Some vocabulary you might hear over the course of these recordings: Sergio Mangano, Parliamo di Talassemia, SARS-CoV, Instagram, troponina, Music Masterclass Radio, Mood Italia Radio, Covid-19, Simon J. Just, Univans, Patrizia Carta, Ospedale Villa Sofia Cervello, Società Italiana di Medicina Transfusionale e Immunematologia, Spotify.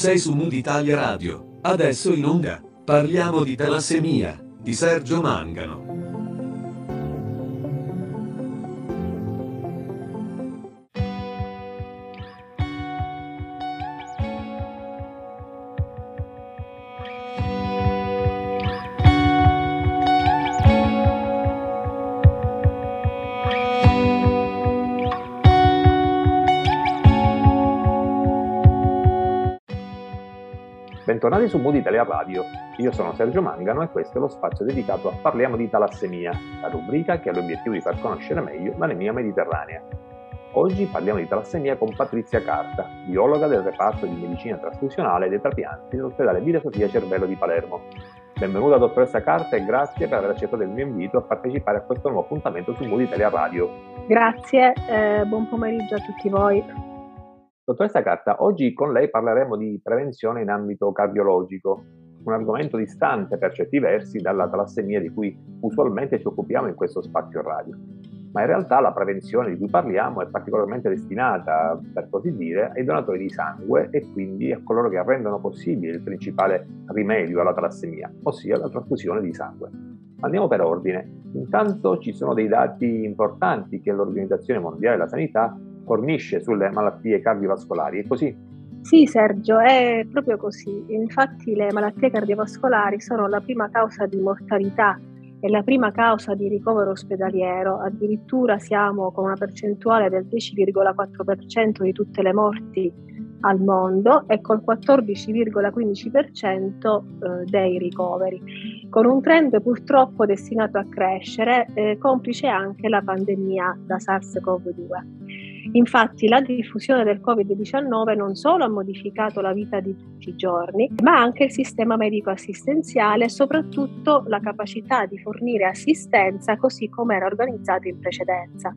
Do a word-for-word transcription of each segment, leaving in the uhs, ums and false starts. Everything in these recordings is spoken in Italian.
sei su Mood Italia Radio. Adesso in onda, parliamo di talassemia, di Sergio Mangano. Bentornati su Mood Italia Radio, io sono Sergio Mangano e questo è lo spazio dedicato a Parliamo di Talassemia, la rubrica che ha l'obiettivo di far conoscere meglio l'anemia mediterranea. Oggi parliamo di talassemia con Patrizia Carta, biologa del reparto di medicina trasfusionale e dei trapianti dell'ospedale Villa Sofia Cervello di Palermo. Benvenuta dottoressa Carta e grazie per aver accettato il mio invito a partecipare a questo nuovo appuntamento su Mood Italia Radio. Grazie, eh, buon pomeriggio a tutti voi. Dottoressa Carta, oggi con lei parleremo di prevenzione in ambito cardiologico, un argomento distante per certi versi dalla talassemia di cui usualmente ci occupiamo in questo spazio radio. Ma in realtà la prevenzione di cui parliamo è particolarmente destinata, per così dire, ai donatori di sangue e quindi a coloro che rendono possibile il principale rimedio alla talassemia, ossia la trasfusione di sangue. Andiamo per ordine. Intanto ci sono dei dati importanti che l'Organizzazione Mondiale della Sanità fornisce sulle malattie cardiovascolari, è così? Sì Sergio, è proprio così. Infatti le malattie cardiovascolari sono la prima causa di mortalità e la prima causa di ricovero ospedaliero. Addirittura siamo con una percentuale del dieci virgola quattro per cento di tutte le morti al mondo e col quattordici virgola quindici per cento dei ricoveri, con un trend purtroppo destinato a crescere, eh, complice anche la pandemia da SARS-CoV due. Infatti la diffusione del covid diciannove non solo ha modificato la vita di tutti i giorni, ma anche il sistema medico-assistenziale e soprattutto la capacità di fornire assistenza così come era organizzato in precedenza.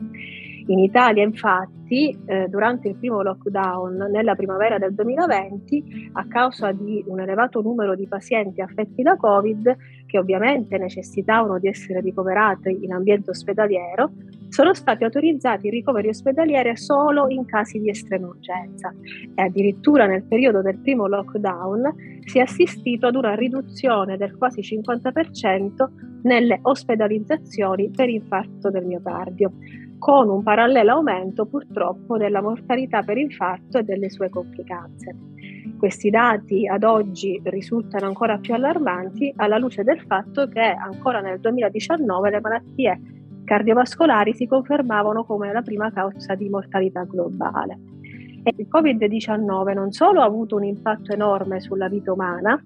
In Italia, infatti, eh, durante il primo lockdown, nella primavera del duemilaventi, a causa di un elevato numero di pazienti affetti da Covid, che ovviamente necessitavano di essere ricoverati in ambiente ospedaliero, sono stati autorizzati i ricoveri ospedalieri solo in casi di estrema urgenza. E addirittura nel periodo del primo lockdown si è assistito ad una riduzione del quasi cinquanta per cento nelle ospedalizzazioni per infarto del miocardio, con un parallelo aumento purtroppo della mortalità per infarto e delle sue complicanze. Questi dati ad oggi risultano ancora più allarmanti alla luce del fatto che ancora nel duemiladiciannove le malattie cardiovascolari si confermavano come la prima causa di mortalità globale. E il covid diciannove non solo ha avuto un impatto enorme sulla vita umana,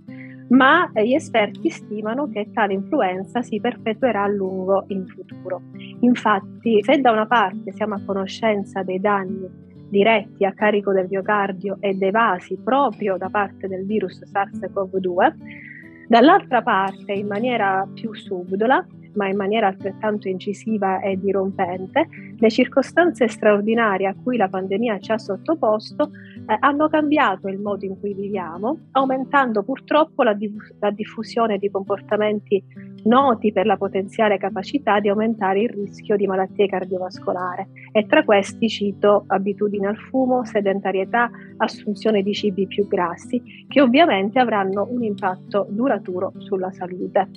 ma gli esperti stimano che tale influenza si perpetuerà a lungo in futuro. Infatti, se da una parte siamo a conoscenza dei danni diretti a carico del miocardio e dei vasi proprio da parte del virus SARS-CoV due, dall'altra parte, in maniera più subdola, ma in maniera altrettanto incisiva e dirompente, le circostanze straordinarie a cui la pandemia ci ha sottoposto eh, hanno cambiato il modo in cui viviamo, aumentando purtroppo la, diff- la diffusione di comportamenti noti per la potenziale capacità di aumentare il rischio di malattie cardiovascolari. E tra questi cito abitudine al fumo, sedentarietà, assunzione di cibi più grassi, che ovviamente avranno un impatto duraturo sulla salute.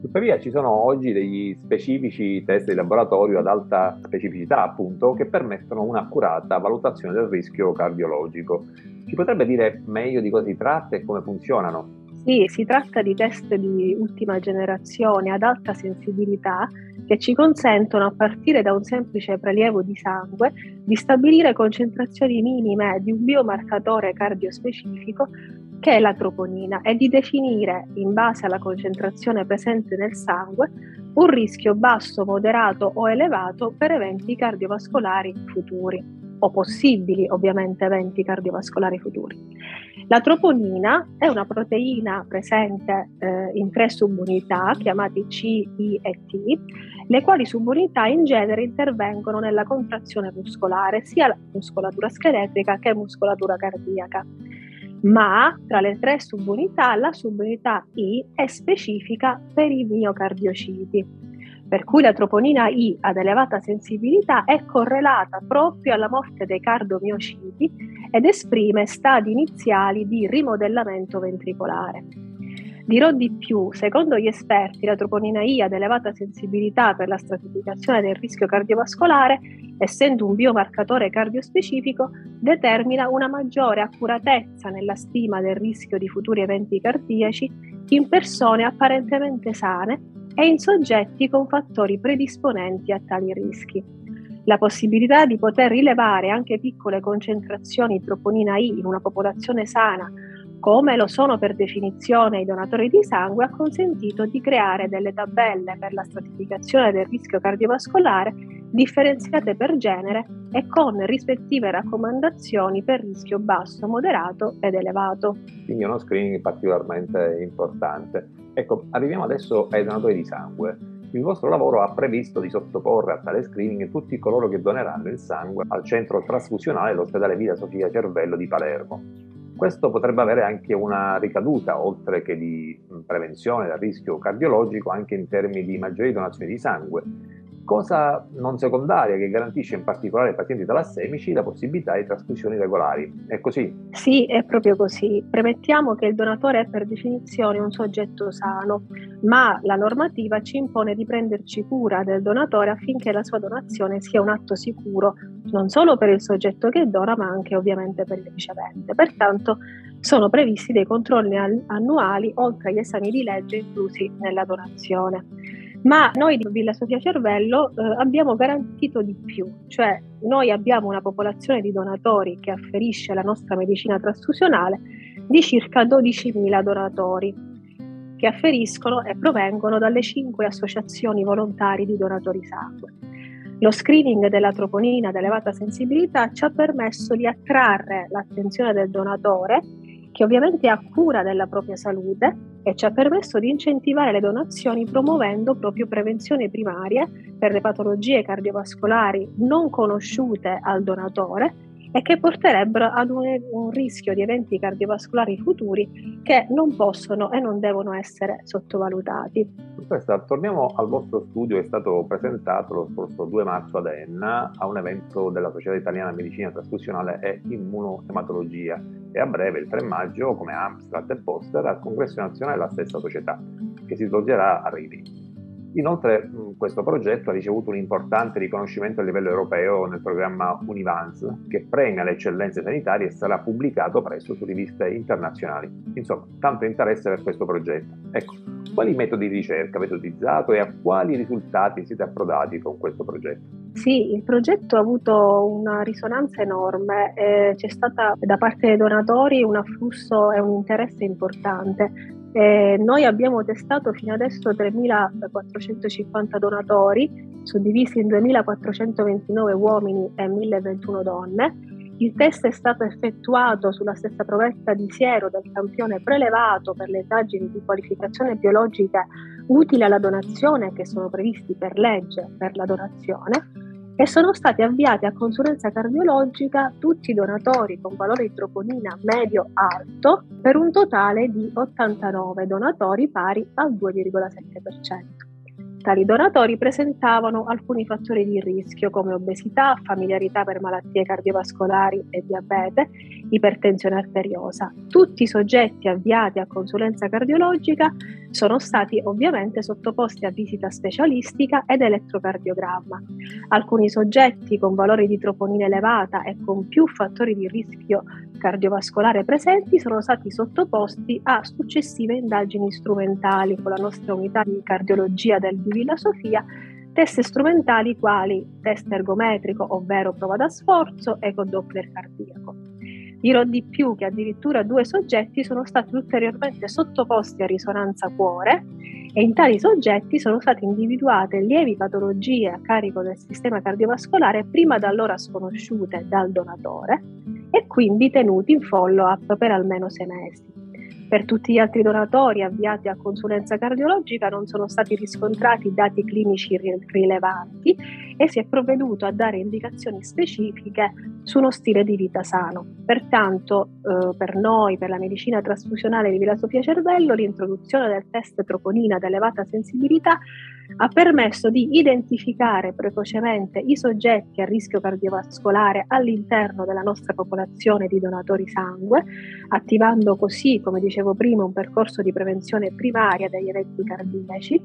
Tuttavia ci sono oggi degli specifici test di laboratorio ad alta specificità, appunto, che permettono un'accurata valutazione del rischio cardiologico. Ci potrebbe dire meglio di cosa si tratta e come funzionano? Sì, si tratta di test di ultima generazione ad alta sensibilità che ci consentono, a partire da un semplice prelievo di sangue, di stabilire concentrazioni minime di un biomarcatore cardiospecifico che è la troponina, e di definire, in base alla concentrazione presente nel sangue, un rischio basso, moderato o elevato per eventi cardiovascolari futuri, o possibili ovviamente eventi cardiovascolari futuri. La troponina è una proteina presente eh, in tre subunità chiamate C, I e T, le quali subunità in genere intervengono nella contrazione muscolare, sia la muscolatura scheletrica che muscolatura cardiaca. Ma tra le tre subunità la subunità I è specifica per i miocardiociti, per cui la troponina I ad elevata sensibilità è correlata proprio alla morte dei cardomiociti ed esprime stadi iniziali di rimodellamento ventricolare. Dirò di più, secondo gli esperti la troponina I ad elevata sensibilità per la stratificazione del rischio cardiovascolare, essendo un biomarcatore cardiospecifico, determina una maggiore accuratezza nella stima del rischio di futuri eventi cardiaci in persone apparentemente sane e in soggetti con fattori predisponenti a tali rischi. La possibilità di poter rilevare anche piccole concentrazioni di troponina I in una popolazione sana, come lo sono per definizione i donatori di sangue, ha consentito di creare delle tabelle per la stratificazione del rischio cardiovascolare differenziate per genere e con rispettive raccomandazioni per rischio basso, moderato ed elevato. Quindi uno screening particolarmente importante. Ecco, arriviamo adesso ai donatori di sangue. Il vostro lavoro ha previsto di sottoporre a tale screening tutti coloro che doneranno il sangue al centro trasfusionale dell'ospedale Villa Sofia Cervello di Palermo. Questo potrebbe avere anche una ricaduta, oltre che di prevenzione dal rischio cardiologico, anche in termini di maggiori donazioni di sangue, cosa non secondaria che garantisce in particolare ai pazienti talassemici la possibilità di trasfusioni regolari. È così? Sì, è proprio così. Premettiamo che il donatore è per definizione un soggetto sano, ma la normativa ci impone di prenderci cura del donatore affinché la sua donazione sia un atto sicuro, non solo per il soggetto che dona, ma anche ovviamente per il ricevente. Pertanto sono previsti dei controlli annuali, oltre agli esami di legge inclusi nella donazione. Ma noi di Villa Sofia Cervello eh, abbiamo garantito di più, cioè noi abbiamo una popolazione di donatori che afferisce alla nostra medicina trasfusionale di circa dodicimila donatori, che afferiscono e provengono dalle cinque associazioni volontari di donatori sangue. Lo screening della troponina ad elevata sensibilità ci ha permesso di attrarre l'attenzione del donatore, che ovviamente ha cura della propria salute, e ci ha permesso di incentivare le donazioni promuovendo proprio prevenzioni primarie per le patologie cardiovascolari non conosciute al donatore e che porterebbero ad un, un rischio di eventi cardiovascolari futuri che non possono e non devono essere sottovalutati. Professor, torniamo al vostro studio che è stato presentato lo scorso due marzo ad Enna a un evento della Società Italiana di Medicina Transfusionale e Immunematologia e a breve, il tre maggio, come abstract e poster al congresso nazionale della stessa società, che si svolgerà a Rimini. Inoltre questo progetto ha ricevuto un importante riconoscimento a livello europeo nel programma Univans, che premia le eccellenze sanitarie e sarà pubblicato presto su riviste internazionali. Insomma, tanto interesse per questo progetto. Ecco, quali metodi di ricerca avete utilizzato e a quali risultati siete approdati con questo progetto? Sì, il progetto ha avuto una risonanza enorme, eh, c'è stata da parte dei donatori un afflusso e un interesse importante. Eh, noi abbiamo testato fino adesso tremilaquattrocentocinquanta donatori, suddivisi in duemilaquattrocentoventinove uomini e milleventuno donne. Il test è stato effettuato sulla stessa provetta di siero del campione prelevato per le indagini di qualificazione biologica utile alla donazione che sono previsti per legge per la donazione, e sono stati avviati a consulenza cardiologica tutti i donatori con valore di troponina medio-alto, per un totale di ottantanove donatori, pari al due virgola sette per cento. Tali donatori presentavano alcuni fattori di rischio come obesità, familiarità per malattie cardiovascolari e diabete, ipertensione arteriosa. Tutti i soggetti avviati a consulenza cardiologica sono stati ovviamente sottoposti a visita specialistica ed elettrocardiogramma. Alcuni soggetti con valori di troponina elevata e con più fattori di rischio cardiovascolare presenti sono stati sottoposti a successive indagini strumentali con la nostra unità di cardiologia del Villa Sofia, test strumentali quali test ergometrico, ovvero prova da sforzo, ecodoppler cardiaco. Dirò di più che addirittura due soggetti sono stati ulteriormente sottoposti a risonanza cuore e in tali soggetti sono state individuate lievi patologie a carico del sistema cardiovascolare prima da allora sconosciute dal donatore e quindi tenuti in follow-up per almeno sei mesi. Per tutti gli altri donatori avviati a consulenza cardiologica non sono stati riscontrati dati clinici rilevanti e si è provveduto a dare indicazioni specifiche su uno stile di vita sano. Pertanto, eh, per noi, per la medicina trasfusionale di Villa Sofia Cervello, l'introduzione del test troponina ad elevata sensibilità ha permesso di identificare precocemente i soggetti a rischio cardiovascolare all'interno della nostra popolazione di donatori sangue, attivando così, come dicevo prima, un percorso di prevenzione primaria degli eventi cardiaci.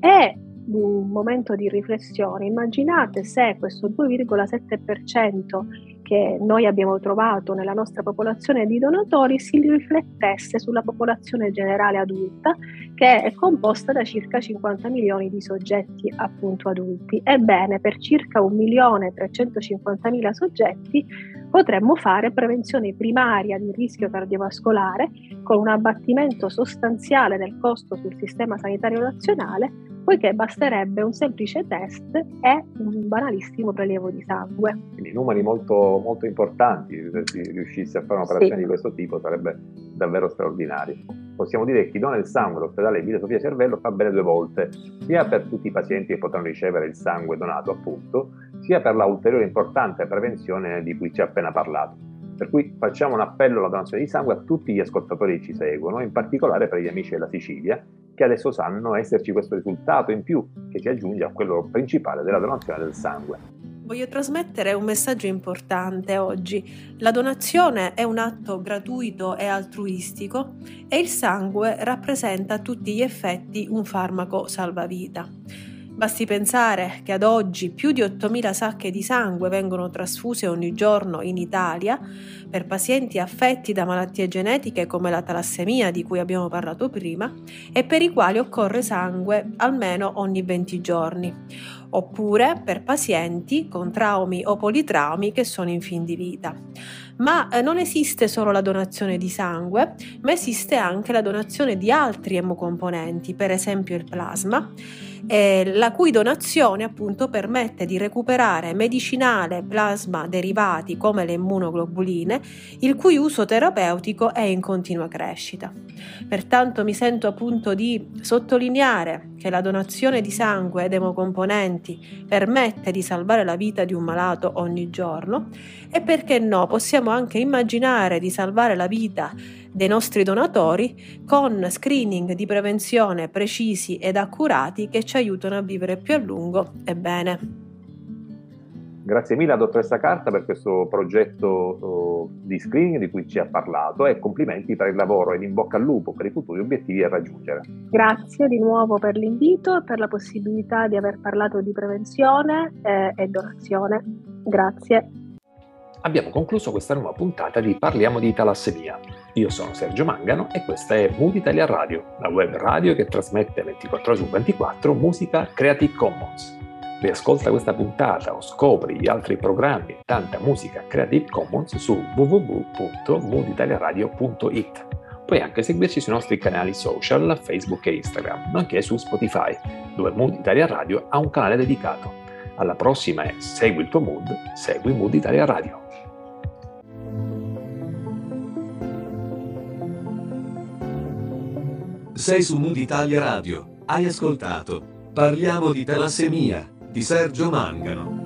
E un momento di riflessione: immaginate se questo due virgola sette per cento che noi abbiamo trovato nella nostra popolazione di donatori si riflettesse sulla popolazione generale adulta, che è composta da circa cinquanta milioni di soggetti appunto adulti. Ebbene, per circa un milione trecentocinquantamila soggetti potremmo fare prevenzione primaria di rischio cardiovascolare con un abbattimento sostanziale del costo sul sistema sanitario nazionale, poiché basterebbe un semplice test e un banalissimo prelievo di sangue. Quindi numeri molto, molto importanti, se si riuscisse a fare un'operazione sì. di questo tipo sarebbe davvero straordinario. Possiamo dire che chi dona il sangue all'ospedale Villa Sofia Cervello fa bene due volte, sia per tutti i pazienti che potranno ricevere il sangue donato appunto, sia per la ulteriore importante prevenzione di cui ci ha appena parlato. Per cui facciamo un appello alla donazione di sangue a tutti gli ascoltatori che ci seguono, in particolare per gli amici della Sicilia, che adesso sanno esserci questo risultato in più che si aggiunge a quello principale della donazione del sangue. Voglio trasmettere un messaggio importante oggi. La donazione è un atto gratuito e altruistico e il sangue rappresenta a tutti gli effetti un farmaco salvavita. Basti pensare che ad oggi più di ottomila sacche di sangue vengono trasfuse ogni giorno in Italia per pazienti affetti da malattie genetiche come la talassemia, di cui abbiamo parlato prima, e per i quali occorre sangue almeno ogni venti giorni, oppure per pazienti con traumi o politraumi che sono in fin di vita. Ma non esiste solo la donazione di sangue, ma esiste anche la donazione di altri emocomponenti, per esempio il plasma, eh, la cui donazione appunto permette di recuperare medicinale plasma derivati come le immunoglobuline, il cui uso terapeutico è in continua crescita. Pertanto mi sento appunto di sottolineare che la donazione di sangue ed emocomponenti permette di salvare la vita di un malato ogni giorno, e perché no, possiamo anche immaginare di salvare la vita dei nostri donatori con screening di prevenzione precisi ed accurati che ci aiutano a vivere più a lungo e bene. Grazie mille a dottoressa Carta per questo progetto di screening di cui ci ha parlato, e complimenti per il lavoro ed in bocca al lupo per i futuri obiettivi da raggiungere. Grazie di nuovo per l'invito e per la possibilità di aver parlato di prevenzione e donazione. Grazie. Abbiamo concluso questa nuova puntata di Parliamo di Talassemia. Io sono Sergio Mangano e questa è Mood Italia Radio, la web radio che trasmette ventiquattro ore su ventiquattro musica Creative Commons. Riascolta questa puntata o scopri gli altri programmi e tanta musica Creative Commons su w w w punto mood italia radio punto i t. Puoi anche seguirci sui nostri canali social, Facebook e Instagram, nonché su Spotify, dove Mood Italia Radio ha un canale dedicato. Alla prossima e segui il tuo mood, segui Mood Italia Radio. Sei su Mood Italia Radio, hai ascoltato Parliamo di Talassemia, di Sergio Mangano.